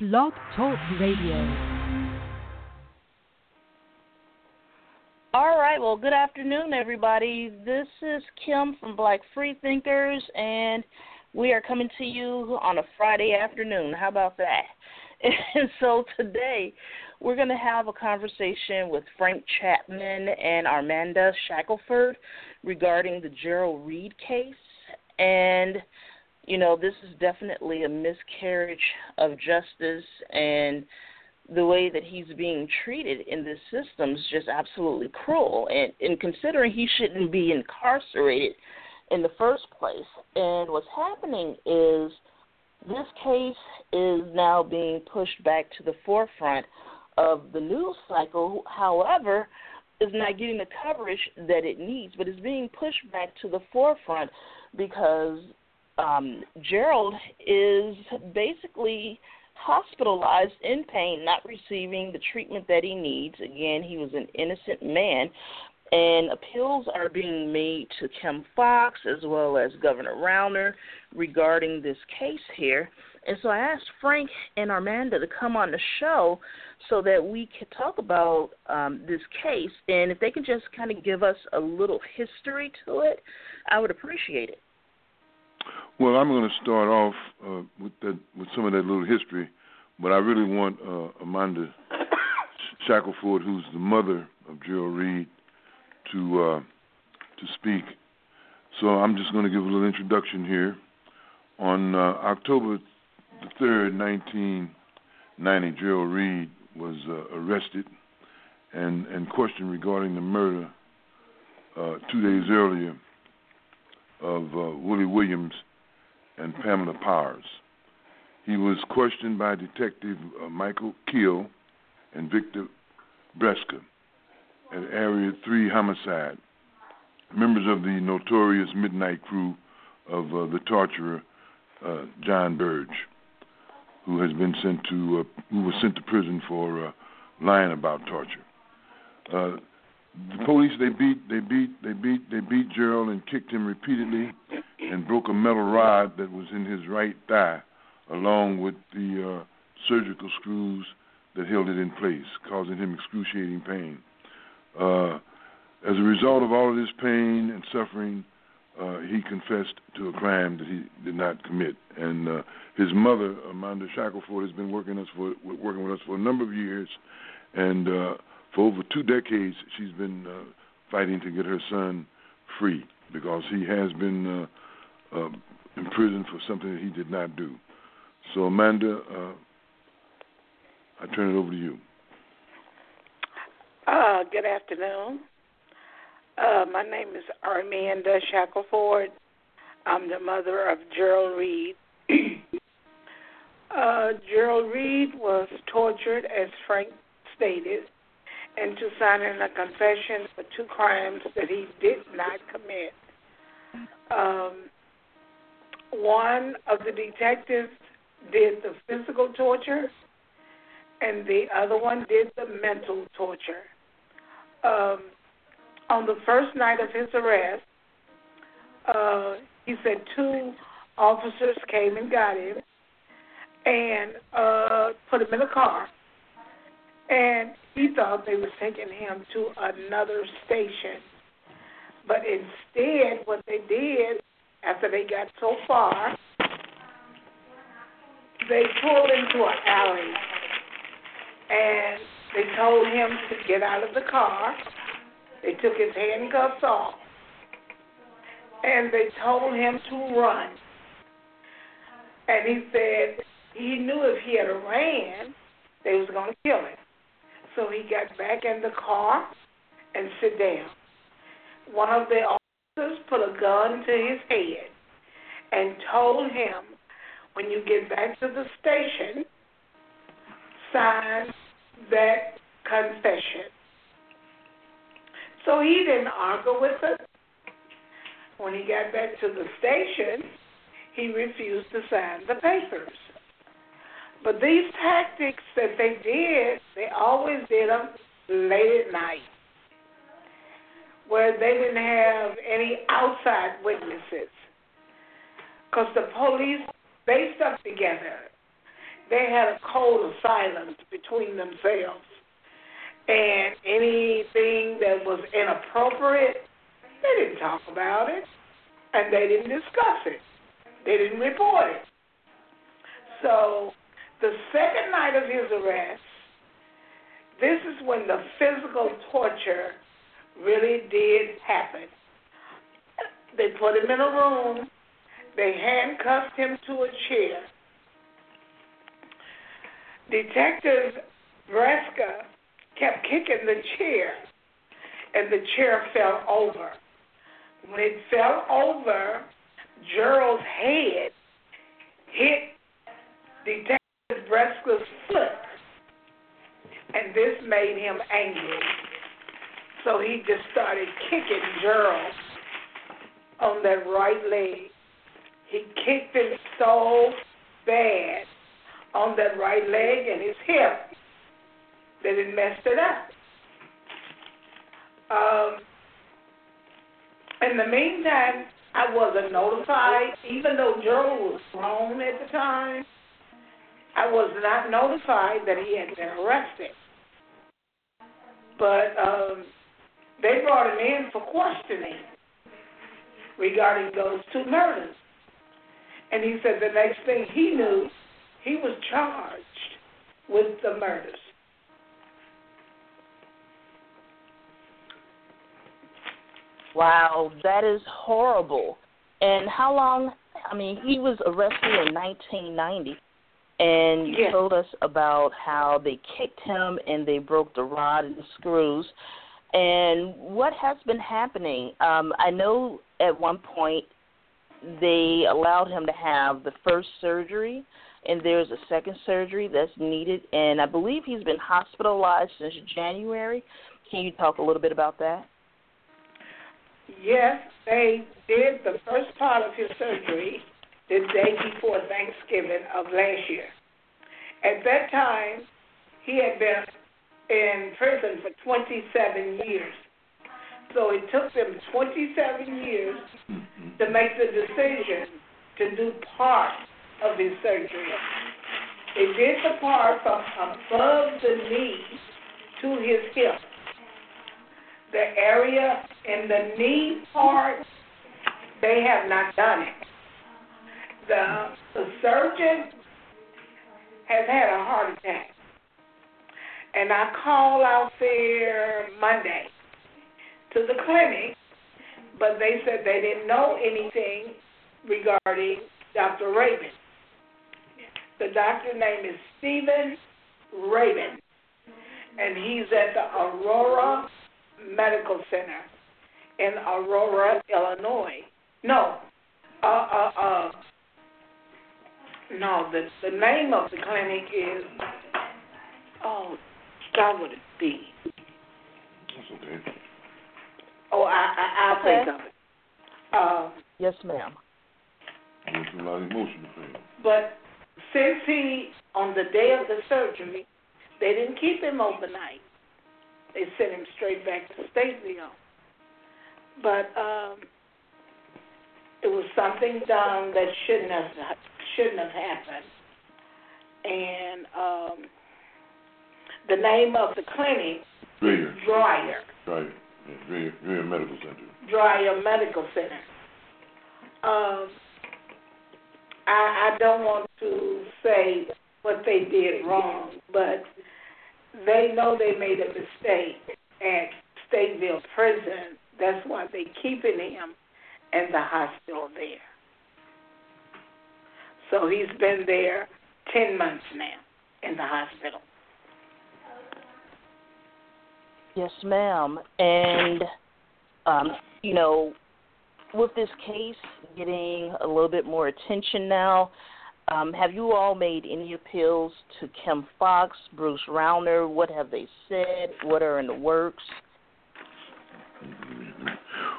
Blog Talk Radio. All right, well, good afternoon, everybody. This is Kim from Black Freethinkers, and we are coming to you on a Friday afternoon. How about that? And so today we're going to have a conversation with Frank Chapman and Armanda Shackelford regarding the Gerald Reed case. And, you know, this is definitely a miscarriage of justice, and the way that he's being treated in this system is just absolutely cruel. And considering he shouldn't be incarcerated in the first place. And what's happening is this case is now being pushed back to the forefront of the news cycle. However, it's not getting the coverage that it needs, but it's being pushed back to the forefront because Gerald is basically hospitalized in pain, not receiving the treatment that he needs. Again, he was an innocent man. And appeals are being made to Kim Foxx as well as Governor Rauner regarding this case here. And so I asked Frank and Armanda to come on the show so that we could talk about this case. And if they can just kind of give us a little history to it, I would appreciate it. Well, I'm going to start off with some of that little history, but I really want Armanda Shackelford, who's the mother of Gerald Reed, to speak. So I'm just going to give a little introduction here. On October the 3rd, 1990, Gerald Reed was arrested and questioned regarding the murder 2 days earlier of Willie Williams and Pamela Powers. He was questioned by Detective Michael Keel and Victor Breska at Area 3 homicide, members of the notorious midnight crew of the torturer John Burge, who was sent to prison for lying about torture. The police they beat Gerald and kicked him repeatedly, and broke a metal rod that was in his right thigh, along with the surgical screws that held it in place, causing him excruciating pain. As a result of all of this pain and suffering, he confessed to a crime that he did not commit. And his mother, Armanda Shackelford, has been working with us for a number of years, and for over 2 decades, she's been fighting to get her son free because he has been imprisoned for something that he did not do. So, Armanda, I turn it over to you. Good afternoon. My name is Armanda Shackelford. I'm the mother of Gerald Reed. Gerald Reed was tortured, as Frank stated, into signing a confession for 2 crimes that he did not commit. One of the detectives did the physical torture, and the other one did the mental torture. On the first night of his arrest, he said 2 officers came and got him and put him in a car. And he thought they were taking him to another station. But instead, what they did, after they got so far, they pulled him to an alley. And they told him to get out of the car. They took his handcuffs off. And they told him to run. And he said he knew if he had ran, they was going to kill him. So he got back in the car and sit down. One of the officers put a gun to his head and told him, when you get back to the station, sign that confession. So he didn't argue with it. When he got back to the station, he refused to sign the papers. But these tactics that they did, they always did them late at night, where they didn't have any outside witnesses, because the police, they stuck together. they had a code of silence between themselves. And anything that was inappropriate, they didn't talk about it, and they didn't discuss it. They didn't report it. So the second night of his arrest, this is when the physical torture really did happen. They put him in a room. They handcuffed him to a chair. Detective Breska kept kicking the chair, and the chair fell over. When it fell over, Gerald's head hit Detective Breska's foot, and this made him angry. So he just started kicking Gerald on that right leg. He kicked him so bad on that right leg and his hip that it messed it up. In the meantime, I wasn't notified. Even though Gerald was thrown at the time, I was not notified that he had been arrested. But they brought him in for questioning regarding those two murders. And he said the next thing he knew, he was charged with the murders. Wow, that is horrible. And how long, I mean, he was arrested in 1990, and you told us about how they kicked him and they broke the rod and the screws. And what has been happening? I know at one point they allowed him to have the first surgery, and there's a second surgery that's needed, and I believe he's been hospitalized since January. Can you talk a little bit about that? Yes, they did the first part of his surgery the day before Thanksgiving of last year. At that time, he had been in prison for 27 years. So it took them 27 years to make the decision to do part of his surgery. They did the part from above the knee to his hip. The area in the knee part, they have not done it. The surgeon has had a heart attack. And I called out there Monday to the clinic, but they said they didn't know anything regarding Dr. Raven. The doctor's name is Stephen Raven, and he's at the Aurora Medical Center in Aurora, Illinois. The name of the clinic is, how would it be? That's okay. Oh, I'll think of it. Yes, ma'am. There's a lot of emotion there. But since he, on the day of the surgery, they didn't keep him overnight. They sent him straight back to Stateville. But it was something done that shouldn't have happened. And the name of the clinic is Dreyer. Right. Dreyer Medical Center. Dreyer Medical Center. I don't want to say what they did wrong, but they know they made a mistake at Stateville Prison. That's why they're keeping him in the hospital there. So he's been there 10 months now in the hospital. Yes, ma'am. And, with this case getting a little bit more attention now, have you all made any appeals to Kim Foxx, Bruce Rauner? What have they said? What are in the works?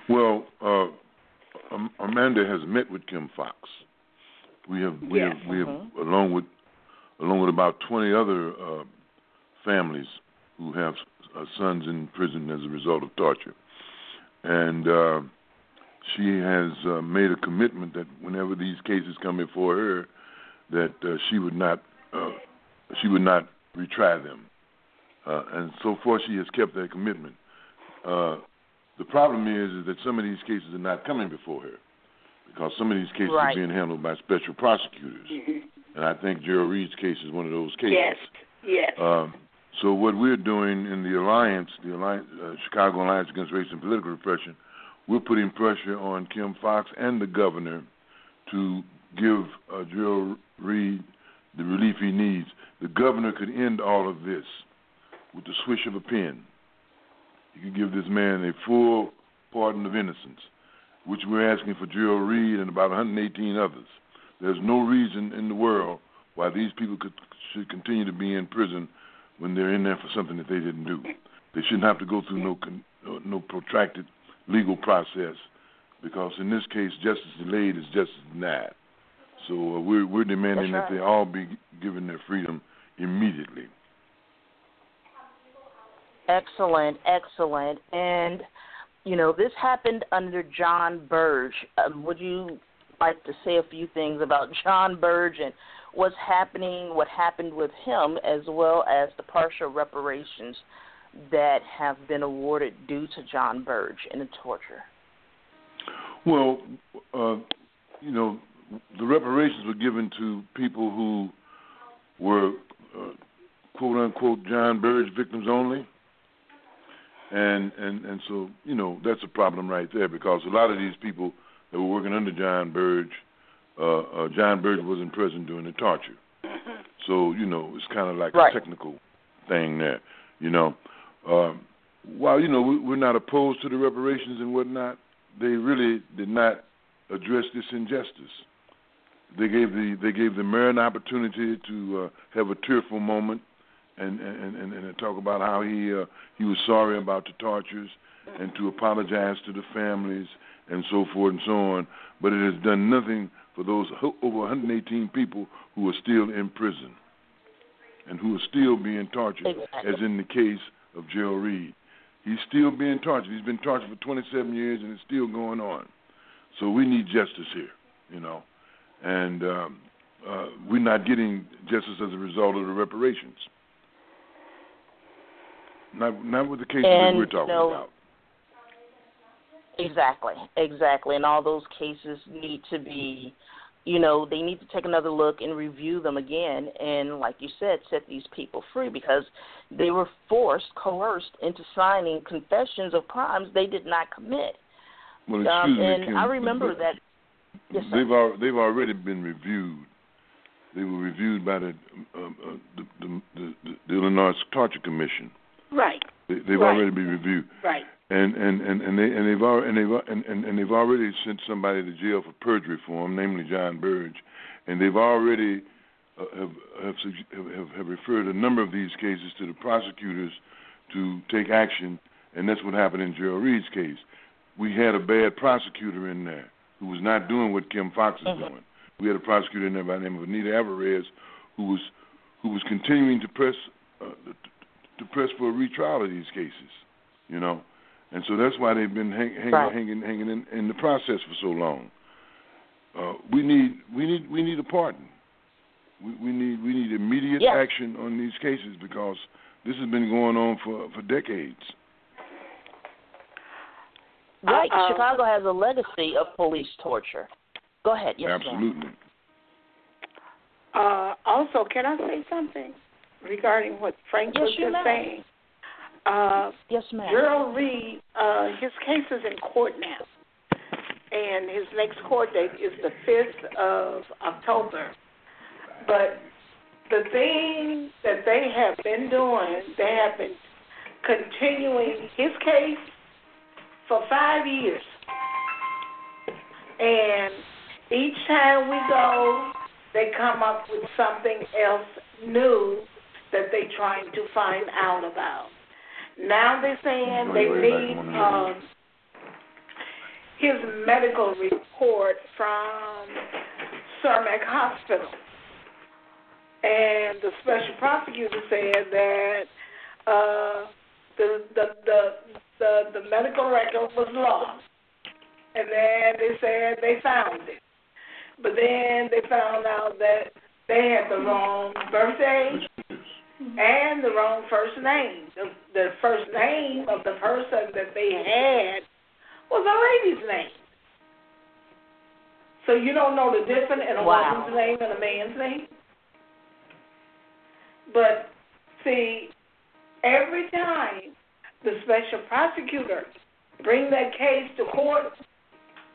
Well, Armanda has met with Kim Foxx. We have along with about 20 other families who have sons in prison as a result of torture, and she has made a commitment that whenever these cases come before her, that she would not she would not retry them. And so far, she has kept that commitment. The problem is that some of these cases are not coming before her because some of these cases right. are being handled by special prosecutors. Mm-hmm. And I think Gerald Reed's case is one of those cases. Yes, yes. So what we're doing in the Chicago Alliance Against Race and Political Repression, we're putting pressure on Kim Foxx and the governor to give Gerald Reed the relief he needs. The governor could end all of this with the swish of a pen. He could give this man a full pardon of innocence, which we're asking for Gerald Reed and about 118 others. There's no reason in the world why these people should continue to be in prison when they're in there for something that they didn't do. They shouldn't have to go through no protracted legal process because in this case, justice delayed is justice denied. So we're demanding that they all be given their freedom immediately. Excellent, excellent. And, you know, this happened under John Burge. Would you like to say a few things about John Burge and what's happening, what happened with him, as well as the partial reparations that have been awarded due to John Burge in the torture? Well, you know, the reparations were given to people who were, quote-unquote, John Burge victims only. And so, you know, that's a problem right there because a lot of these people that were working under John Burge, John Burge was in prison during the torture. So, you know, it's kind of like right. a technical thing there, you know. While, you know, we're not opposed to the reparations and whatnot, they really did not address this injustice. They gave the mayor an opportunity to have a tearful moment and talk about how he was sorry about the tortures and to apologize to the families and so forth and so on. But it has done nothing for those over 118 people who are still in prison and who are still being tortured, as in the case of Gerald Reed. He's still being tortured. He's been tortured for 27 years and it's still going on. So we need justice here, you know. And we're not getting justice as a result of the reparations. Not with the cases that we're talking about. Exactly, exactly. And all those cases need to be, you know, they need to take another look and review them again and, like you said, set these people free because they were forced, coerced into signing confessions of crimes they did not commit. Well, excuse me, Kim, I remember that. Yes, they've already been reviewed. They were reviewed by the Illinois Torture Commission. Right. They've right. already been reviewed. Right. And they've already sent somebody to jail for perjury for him, namely John Burge, and they've already have referred a number of these cases to the prosecutors to take action, and that's what happened in Gerald Reed's case. We had a bad prosecutor in there who was not doing what Kim Foxx is doing. We had a prosecutor in there by the name of Anita Alvarez who was continuing to press for a retrial of these cases, you know. And so that's why they've been hanging in the process for so long. We need a pardon. We need immediate action on these cases because this has been going on for decades. Right, Chicago has a legacy of police torture. Go ahead. Yes, absolutely. Ma'am. Also, can I say something regarding what Frank was just saying? Yes, ma'am. Gerald Reed, his case is in court now, and his next court date is the 5th of October. But the thing that they have been doing, they have been continuing his case for 5 years. And each time we go, they come up with something else new that they're trying to find out about. Now they're saying they need his medical report from Cermak Hospital. And the special prosecutor said that the medical record was lost. And then they said they found it. But then they found out that they had the wrong birthday and the wrong first name. The first name of the person that they had was a lady's name. So you don't know the difference in a woman's name and a man's name? But, see, every time the special prosecutor brings that case to court,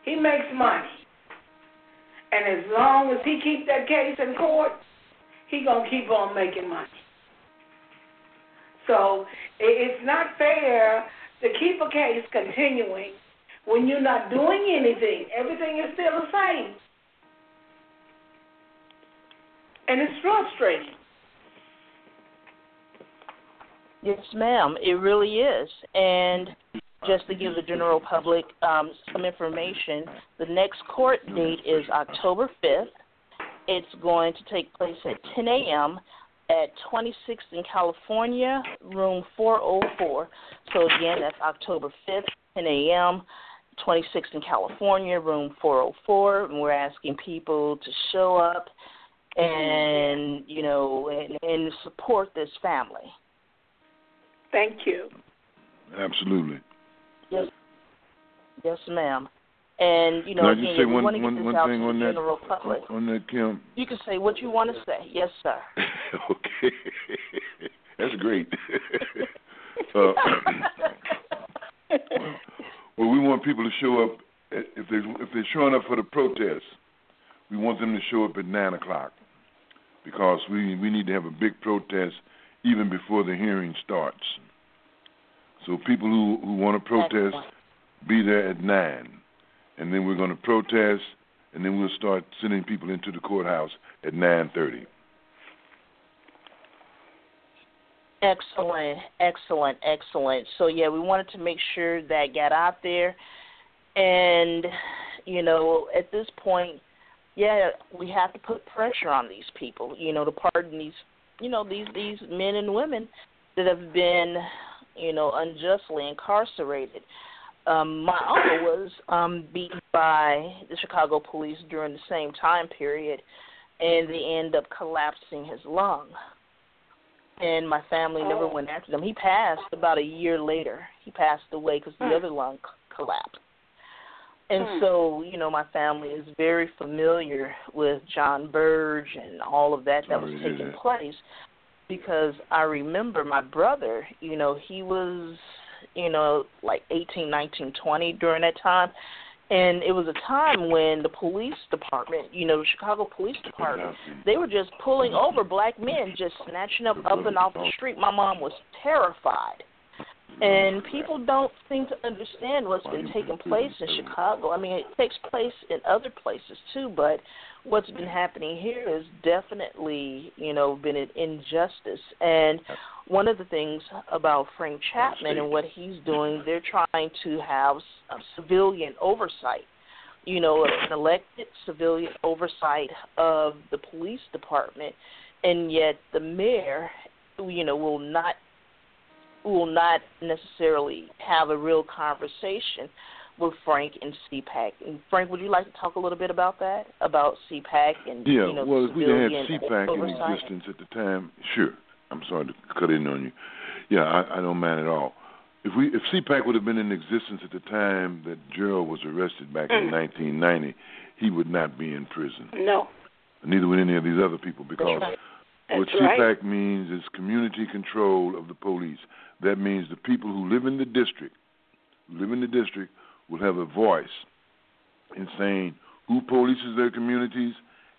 he makes money. And as long as he keeps that case in court, he's going to keep on making money. So it's not fair to keep a case continuing when you're not doing anything. Everything is still the same. And it's frustrating. Yes, ma'am, it really is. And just to give the general public some information, the next court date is October 5th. It's going to take place at 10 a.m. at 26th and California, room 404. So, again, that's October 5th, 10 a.m., 26th and California, room 404. And we're asking people to show up and, you know, and support this family. Thank you. Absolutely. Yes, yes, ma'am. And you know, again, you want to get this out to the general public. On that, Kim. You can say what you want to say. Yes, sir. Okay, that's great. Well, we want people to show up if they're showing up for the protest. We want them to show up at 9 o'clock because we need to have a big protest even before the hearing starts. So people who want to protest, be there at 9. And then we're going to protest, and then we'll start sending people into the courthouse at 9:30. Excellent, excellent, excellent. So, yeah, we wanted to make sure that got out there. And, you know, at this point, yeah, we have to put pressure on these people, you know, to pardon these, you know, these men and women that have been, you know, unjustly incarcerated. My uncle was beaten by the Chicago police during the same time period, and they end up collapsing his lung. And my family never went after them. He passed about a year later. He passed away because the other lung collapsed. And so, you know, my family is very familiar with John Burge and all of that was taking place because I remember my brother, you know, he was – you know, like 18, 19, 20 during that time. And it was a time when the police department, you know, the Chicago Police Department, they were just pulling over black men, just snatching them up and off the street. My mom was terrified. And people don't seem to understand what's been taking place in Chicago. I mean, it takes place in other places too, but what's been happening here is definitely, you know, been an injustice. And one of the things about Frank Chapman and what he's doing, they're trying to have civilian oversight, you know, an elected civilian oversight of the police department, and yet the mayor, you know, will not necessarily have a real conversation with Frank and CPAC. And Frank, would you like to talk a little bit about that, about CPAC and well, if we didn't have CPAC oversight in existence at the time, sure. I'm sorry to cut in on you. Yeah, I don't mind at all. If CPAC would have been in existence at the time that Gerald was arrested back in 1990, he would not be in prison. No. Neither would any of these other people because CPAC means is community control of the police. That means the people who live in the district, will have a voice in saying who polices their communities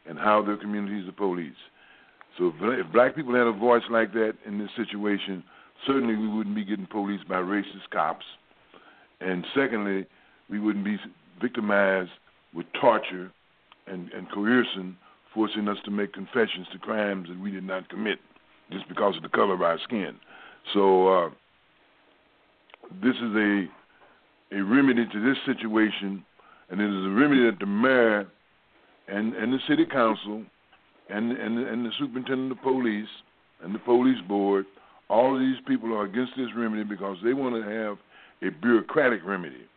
and how their communities are policed. So if black people had a voice like that in this situation, certainly we wouldn't be getting policed by racist cops. And secondly, we wouldn't be victimized with torture and coercion, forcing us to make confessions to crimes that we did not commit just because of the color of our skin. So this is a remedy to this situation, and it is a remedy that the mayor and the city council and the superintendent of police and the police board, all of these people are against this remedy because they want to have a bureaucratic remedy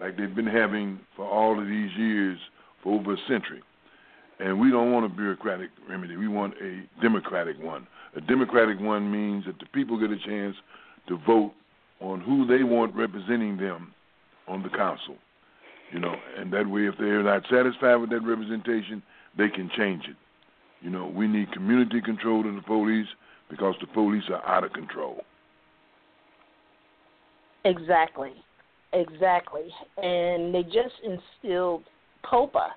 like they've been having for all of these years, for over a century. And we don't want a bureaucratic remedy. We want a democratic one. A democratic one means that the people get a chance to vote on who they want representing them on the council. You know, and that way if they're not satisfied with that representation, they can change it. You know, we need community control in the police because the police are out of control. Exactly. Exactly. And they just instilled COPA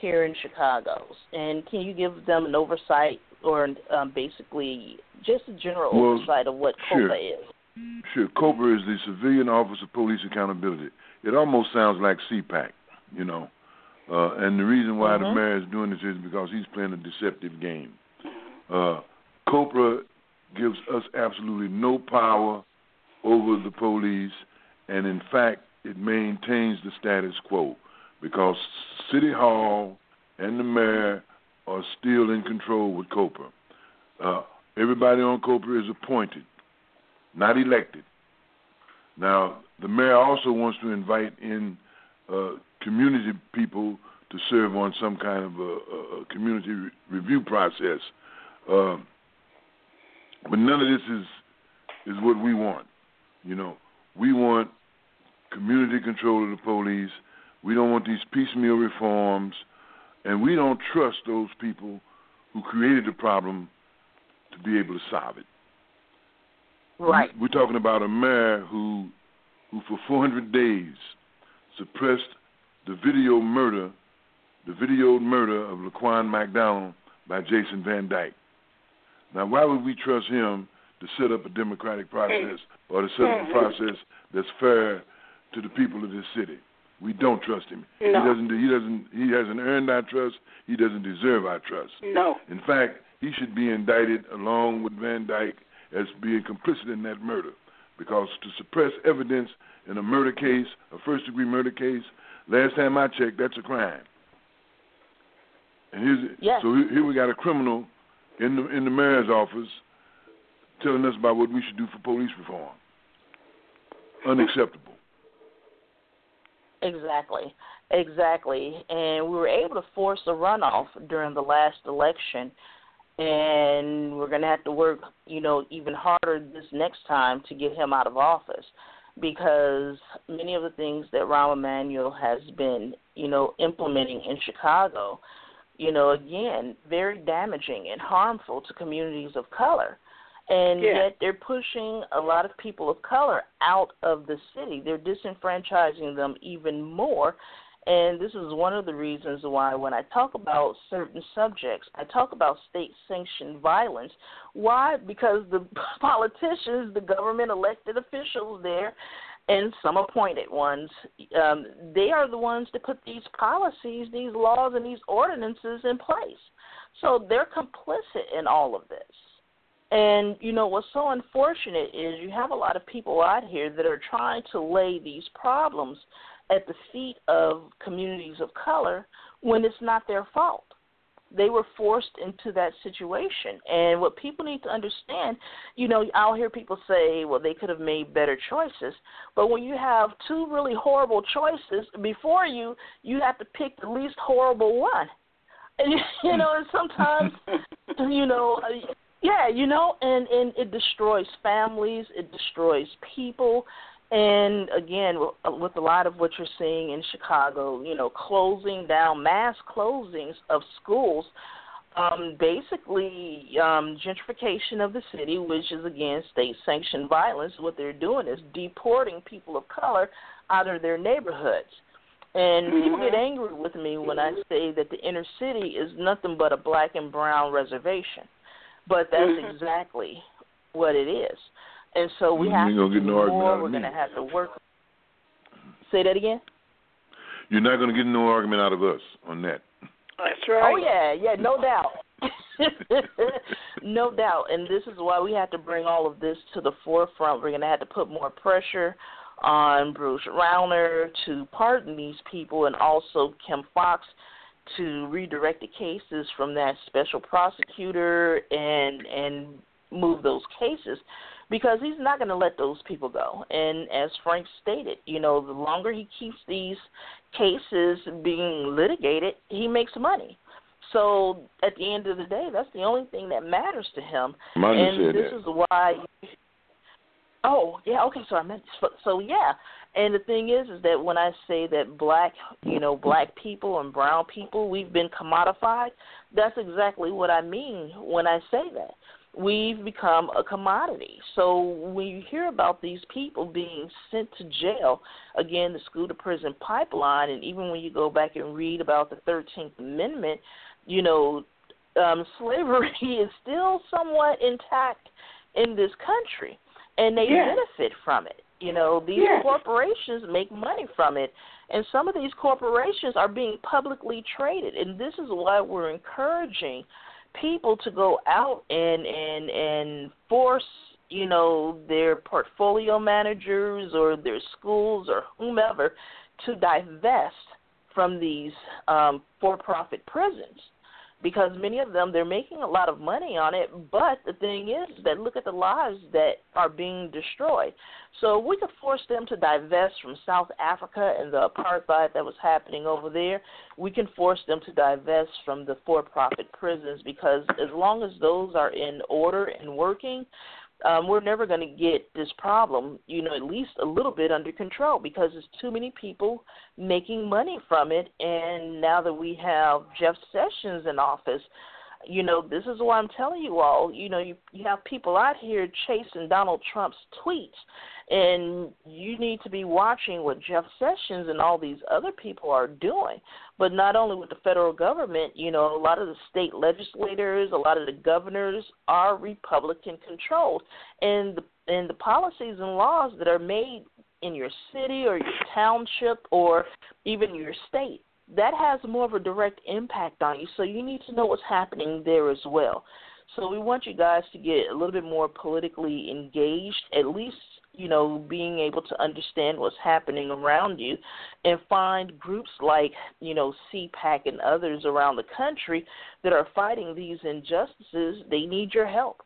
here in Chicago. And can you give them an oversight or basically just a general oversight of what COPA is? Sure. COPA is the Civilian Office of Police Accountability. It almost sounds like CPAC, you know. And the reason why the mayor is doing this is because he's playing a deceptive game. COPA gives us absolutely no power over the police, and in fact, it maintains the status quo because City Hall and the mayor are still in control with COPA. Everybody on COPA is appointed, not elected. Now, the mayor also wants to invite in community people to serve on some kind of a community review process. But none of this is what we want. You know, we want community control of the police. We don't want these piecemeal reforms. And we don't trust those people who created the problem to be able to solve it. Right. We're talking about a mayor who for 400 days suppressed the videoed murder of Laquan McDonald by Jason Van Dyke. Now, why would we trust him to set up a democratic process or to set up a process that's fair to the people of this city? We don't trust him. No. He hasn't earned our trust. He doesn't deserve our trust. No. In fact, he should be indicted along with Van Dyke as being complicit in that murder, because to suppress evidence in a murder case, a first-degree murder case, last time I checked, that's a crime. And so here we got a criminal in the mayor's office telling us about what we should do for police reform. Unacceptable. Exactly. And we were able to force a runoff during the last election, and we're going to have to work, you know, even harder this next time to get him out of office, because many of the things that Rahm Emanuel has been, you know, implementing in Chicago, you know, again, very damaging and harmful to communities of color. And yet they're pushing a lot of people of color out of the city. They're disenfranchising them even more. And this is one of the reasons why when I talk about certain subjects, I talk about state-sanctioned violence. Why? Because the politicians, the government-elected officials there, and some appointed ones, they are the ones that put these policies, these laws, and these ordinances in place. So they're complicit in all of this. And, you know, what's so unfortunate is you have a lot of people out here that are trying to lay these problems at the feet of communities of color when it's not their fault. They were forced into that situation. And what people need to understand, you know, I'll hear people say, well, they could have made better choices. But when you have two really horrible choices before you, you have to pick the least horrible one. And, you know, and sometimes, you know, and it destroys families, it destroys people. And, again, with a lot of what you're seeing in Chicago, you know, closing down, mass closings of schools, gentrification of the city, which is, again, state-sanctioned violence. What they're doing is deporting people of color out of their neighborhoods. And people get angry with me when I say that the inner city is nothing but a black and brown reservation. But that's exactly what it is. And so we have to do more. We're going to have to work. Say that again? You're not going to get no argument out of us on that. That's right. Oh, yeah, no doubt. No doubt. And this is why we have to bring all of this to the forefront. We're going to have to put more pressure on Bruce Rauner to pardon these people, and also Kim Foxx to redirect the cases from that special prosecutor and move those cases, because he's not going to let those people go. And as Frank stated, you know, the longer he keeps these cases being litigated, he makes money. So at the end of the day, that's the only thing that matters to him. And the thing is that when I say that black people and brown people, we've been commodified, that's exactly what I mean when I say that. We've become a commodity. So when you hear about these people being sent to jail, again, the school-to-prison pipeline, and even when you go back and read about the 13th Amendment, slavery is still somewhat intact in this country, and they benefit from it. These corporations make money from it, and some of these corporations are being publicly traded, and this is why we're encouraging people to go out and force, their portfolio managers or their schools or whomever to divest from these for-profit prisons, because many of them, they're making a lot of money on it, but the thing is that look at the lives that are being destroyed. So we could force them to divest from South Africa and the apartheid that was happening over there. We can force them to divest from the for-profit prisons, because as long as those are in order and working, we're never going to get this problem, at least a little bit under control, because there's too many people making money from it. And now that we have Jeff Sessions in office, this is why I'm telling you all, you have people out here chasing Donald Trump's tweets, and you need to be watching what Jeff Sessions and all these other people are doing. But not only with the federal government, a lot of the state legislators, a lot of the governors are Republican controlled, and the policies and laws that are made in your city or your township or even your state, that has more of a direct impact on you, so you need to know what's happening there as well. So we want you guys to get a little bit more politically engaged, at least, being able to understand what's happening around you, and find groups like, CPAC and others around the country that are fighting these injustices. They need your help.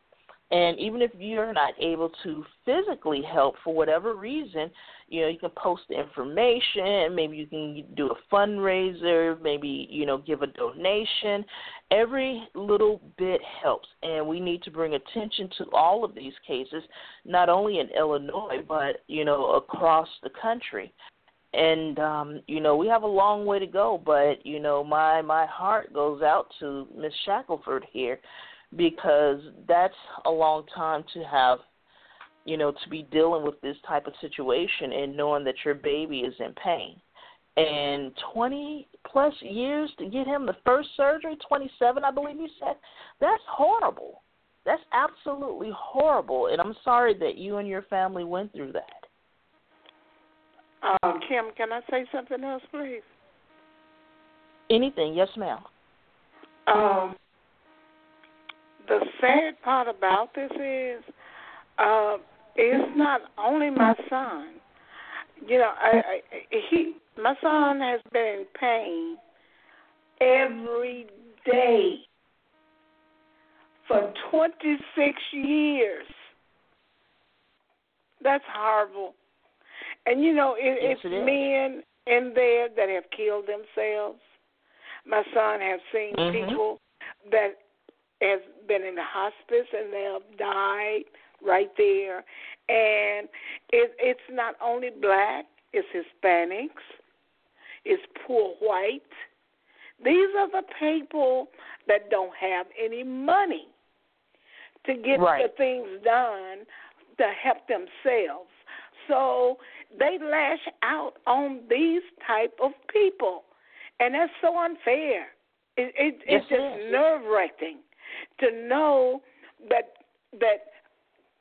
And even if you're not able to physically help for whatever reason, you can post the information, maybe you can do a fundraiser, maybe, give a donation. Every little bit helps. And we need to bring attention to all of these cases, not only in Illinois, but, across the country. And, we have a long way to go, but, my heart goes out to Ms. Shackelford here, because that's a long time to have, to be dealing with this type of situation and knowing that your baby is in pain. And 20-plus years to get him the first surgery, 27, I believe you said, that's horrible. That's absolutely horrible, and I'm sorry that you and your family went through that. Kim, can I say something else, please? Anything, yes, ma'am. The sad part about this is it's not only my son. My son has been in pain every day for 26 years. That's horrible. And, it's men in there that have killed themselves. My son has seen people that has been in the hospice and they have died right there. And it's not only black, it's Hispanics, it's poor white. These are the people that don't have any money to get the things done to help themselves. So they lash out on these type of people. And that's so unfair. It's just nerve-wracking to know that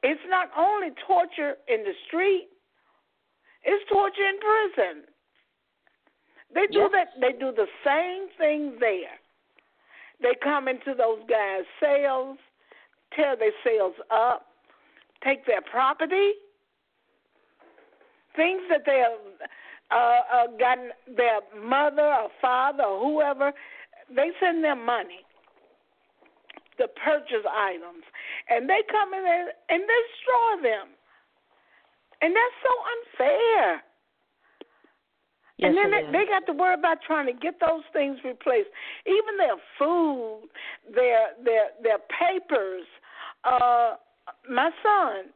it's not only torture in the street, it's torture in prison. They do that. They do the same thing there. They come into those guys' cells, tear their cells up, take their property, things that they have gotten their mother or father or whoever. They send them money, the purchase items, and they come in there and destroy them. And that's so unfair. Yes, and then they got to worry about trying to get those things replaced. Even their food, their papers. My son,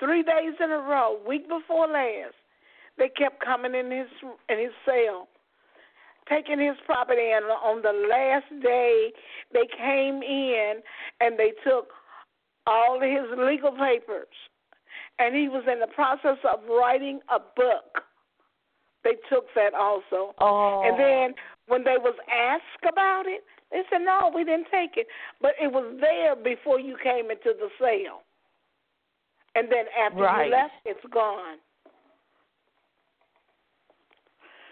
3 days in a row, week before last, they kept coming in his cell, taking his property. And on the last day, they came in and they took all of his legal papers. And he was in the process of writing a book. They took that also. Oh. And then when they was asked about it, they said, no, we didn't take it. But it was there before you came into the sale. And then after you left, it's gone.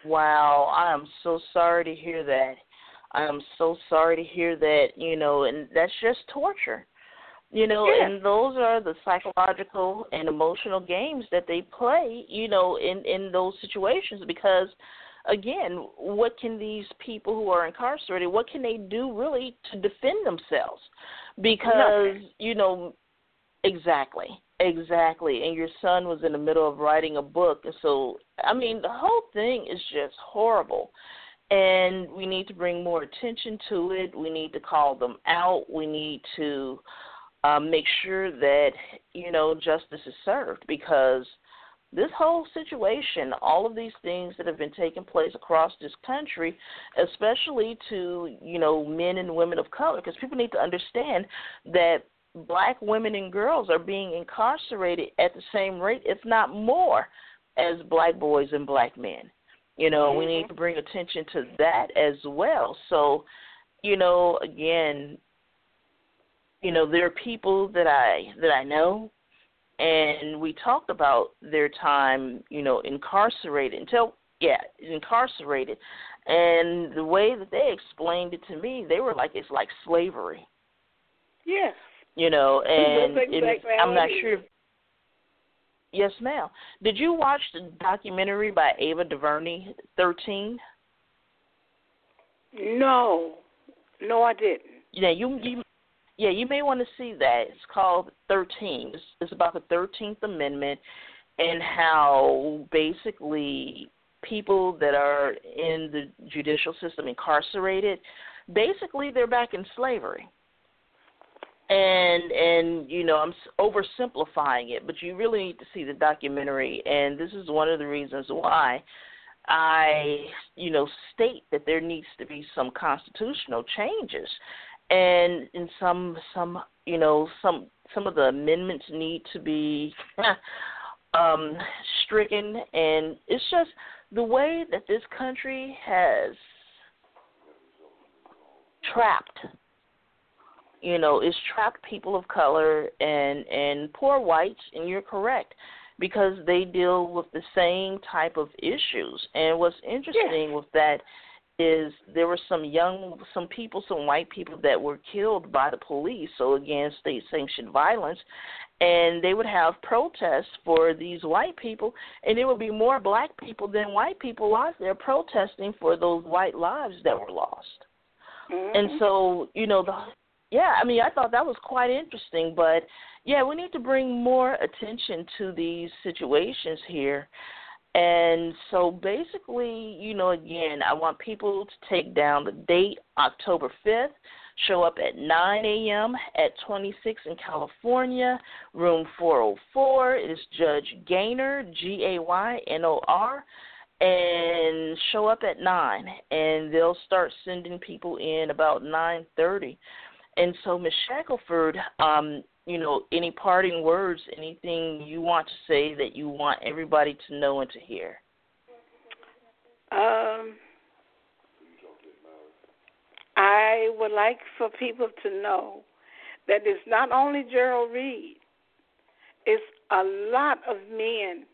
Wow, I am so sorry to hear that. I am so sorry to hear that, you know, and that's just torture. You know, and those are the psychological and emotional games that they play, you know, in those situations because, again, what can these people who are incarcerated, what can they do really to defend themselves? Because, you know, exactly. And your son was in the middle of writing a book. And so, I mean, the whole thing is just horrible. And we need to bring more attention to it. We need to call them out. We need to make sure that, you know, justice is served because this whole situation, all of these things that have been taking place across this country, especially to, you know, men and women of color, because people need to understand that black women and girls are being incarcerated at the same rate, if not more, as black boys and black men. You know, we need to bring attention to that as well. So, you know, again, you know, there are people that I know, and we talked about their time, you know, incarcerated. And the way that they explained it to me, they were like, it's like slavery. Yes. You know, and I'm not sure. Yes, ma'am. Did you watch the documentary by Ava DuVernay, 13? No, I didn't. Yeah, you may want to see that. It's called 13. It's about the 13th Amendment and how basically people that are in the judicial system incarcerated, basically they're back in slavery. And you know, I'm oversimplifying it, but you really need to see the documentary. And this is one of the reasons why I, you know, state that there needs to be some constitutional changes. And in some you know, some of the amendments need to be stricken. And it's just the way that this country has trapped, you know, it's trapped people of color and poor whites, and you're correct, because they deal with the same type of issues. And what's interesting with that is there were some white people that were killed by the police, so again, state-sanctioned violence, and they would have protests for these white people, and there would be more black people than white people out there protesting for those white lives that were lost. Mm-hmm. And so, you know, I thought that was quite interesting, but, yeah, we need to bring more attention to these situations here. And so basically, you know, again, I want people to take down the date, October 5th, show up at 9 a.m. at 26 in California, room 404. It is Judge Gaynor, Gaynor, and show up at 9. And they'll start sending people in about 9:30. And so, Ms. Shackelford, you know, any parting words, anything you want to say that you want everybody to know and to hear? I would like for people to know that it's not only Gerald Reed. It's a lot of men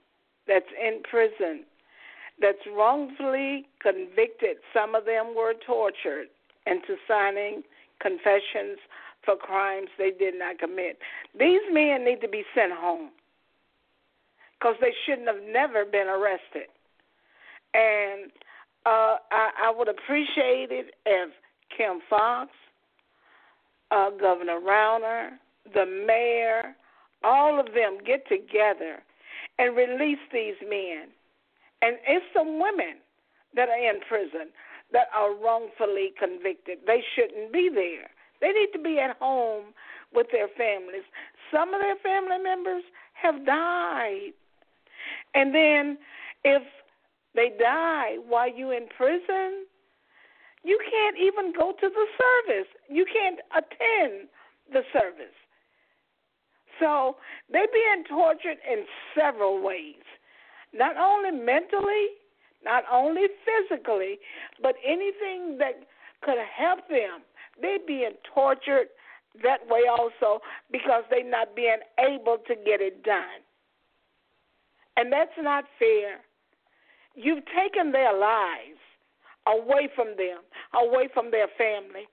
that's in prison that's wrongfully convicted. Some of them were tortured into signing confessions for crimes they did not commit. These men need to be sent home because they shouldn't have never been arrested. And I would appreciate it if Kim Foxx, Governor Rauner, the mayor, all of them get together and release these men. And it's some women that are in prison that are wrongfully convicted. They shouldn't be there. They need to be at home with their families. Some of their family members have died. And then if they die while you're in prison, you can't even go to the service. You can't attend the service. So they're being tortured in several ways, not only mentally, not only physically, but anything that could help them. They're being tortured that way also because they're not being able to get it done. And that's not fair. You've taken their lives away from them, away from their family.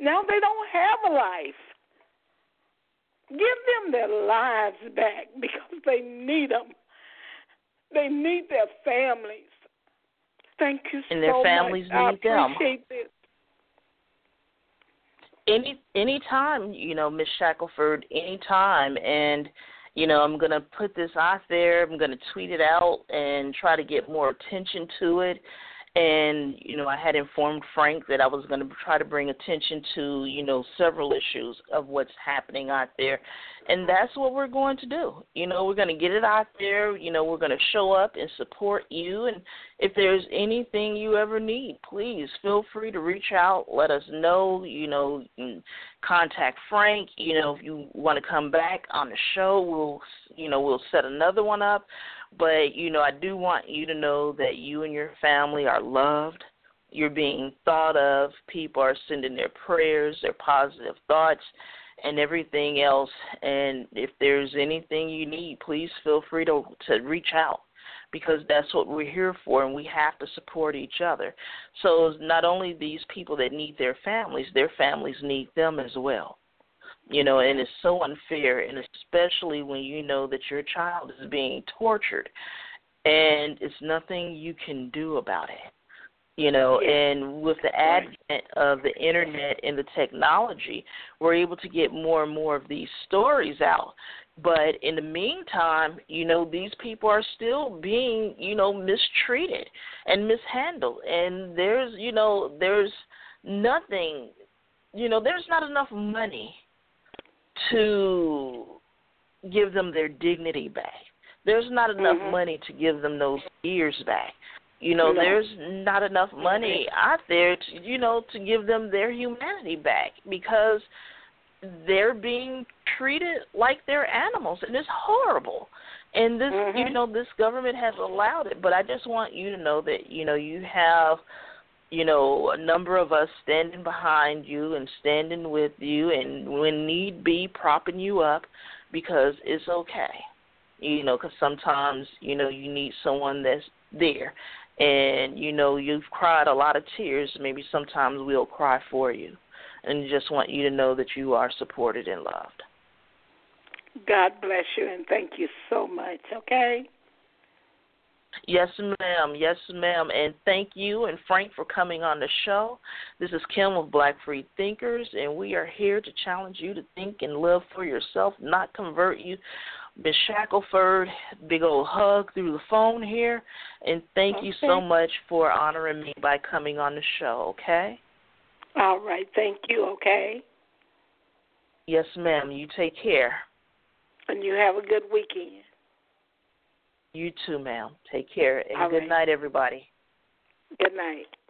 Now they don't have a life. Give them their lives back because they need them. They need their families. Thank you so much. And their families need them. I appreciate this. Any time, you know, Ms. Shackelford, any time. And, you know, I'm going to put this out there. I'm going to tweet it out and try to get more attention to it. And, you know, I had informed Frank that I was going to try to bring attention to, you know, several issues of what's happening out there. And that's what we're going to do. You know, we're going to get it out there. You know, we're going to show up and support you. And if there's anything you ever need, please feel free to reach out. Let us know, you know, contact Frank. You know, if you want to come back on the show, we'll set another one up. But, you know, I do want you to know that you and your family are loved. You're being thought of. People are sending their prayers, their positive thoughts, and everything else. And if there's anything you need, please feel free to reach out, because that's what we're here for, and we have to support each other. So it's not only these people that need their families need them as well. You know, and it's so unfair, and especially when you know that your child is being tortured and it's nothing you can do about it. You know, and with the advent of the internet and the technology, we're able to get more and more of these stories out. But in the meantime, you know, these people are still being, you know, mistreated and mishandled. And there's nothing, you know, there's not enough money to give them their dignity back. There's not enough money to give them those years back. You know, there's not enough money out there to, you know, to give them their humanity back, because they're being treated like they're animals, and it's horrible. And this, you know, this government has allowed it. But I just want you to know that, you know, you have, you know, a number of us standing behind you and standing with you, and when need be, propping you up, because it's okay. You know, because sometimes, you know, you need someone that's there. And, you know, you've cried a lot of tears. Maybe sometimes we'll cry for you. And just want you to know that you are supported and loved. God bless you, and thank you so much, okay? Yes, ma'am. Yes, ma'am. And thank you and Frank for coming on the show. This is Kim of Black Free Thinkers, and we are here to challenge you to think and live for yourself, not convert you. Ms. Shackelford, big old hug through the phone here, and thank you so much for honoring me by coming on the show, okay? All right. Thank you, okay? Yes, ma'am. You take care. And you have a good weekend. You too, ma'am. Take care, and good night, everybody. Good night.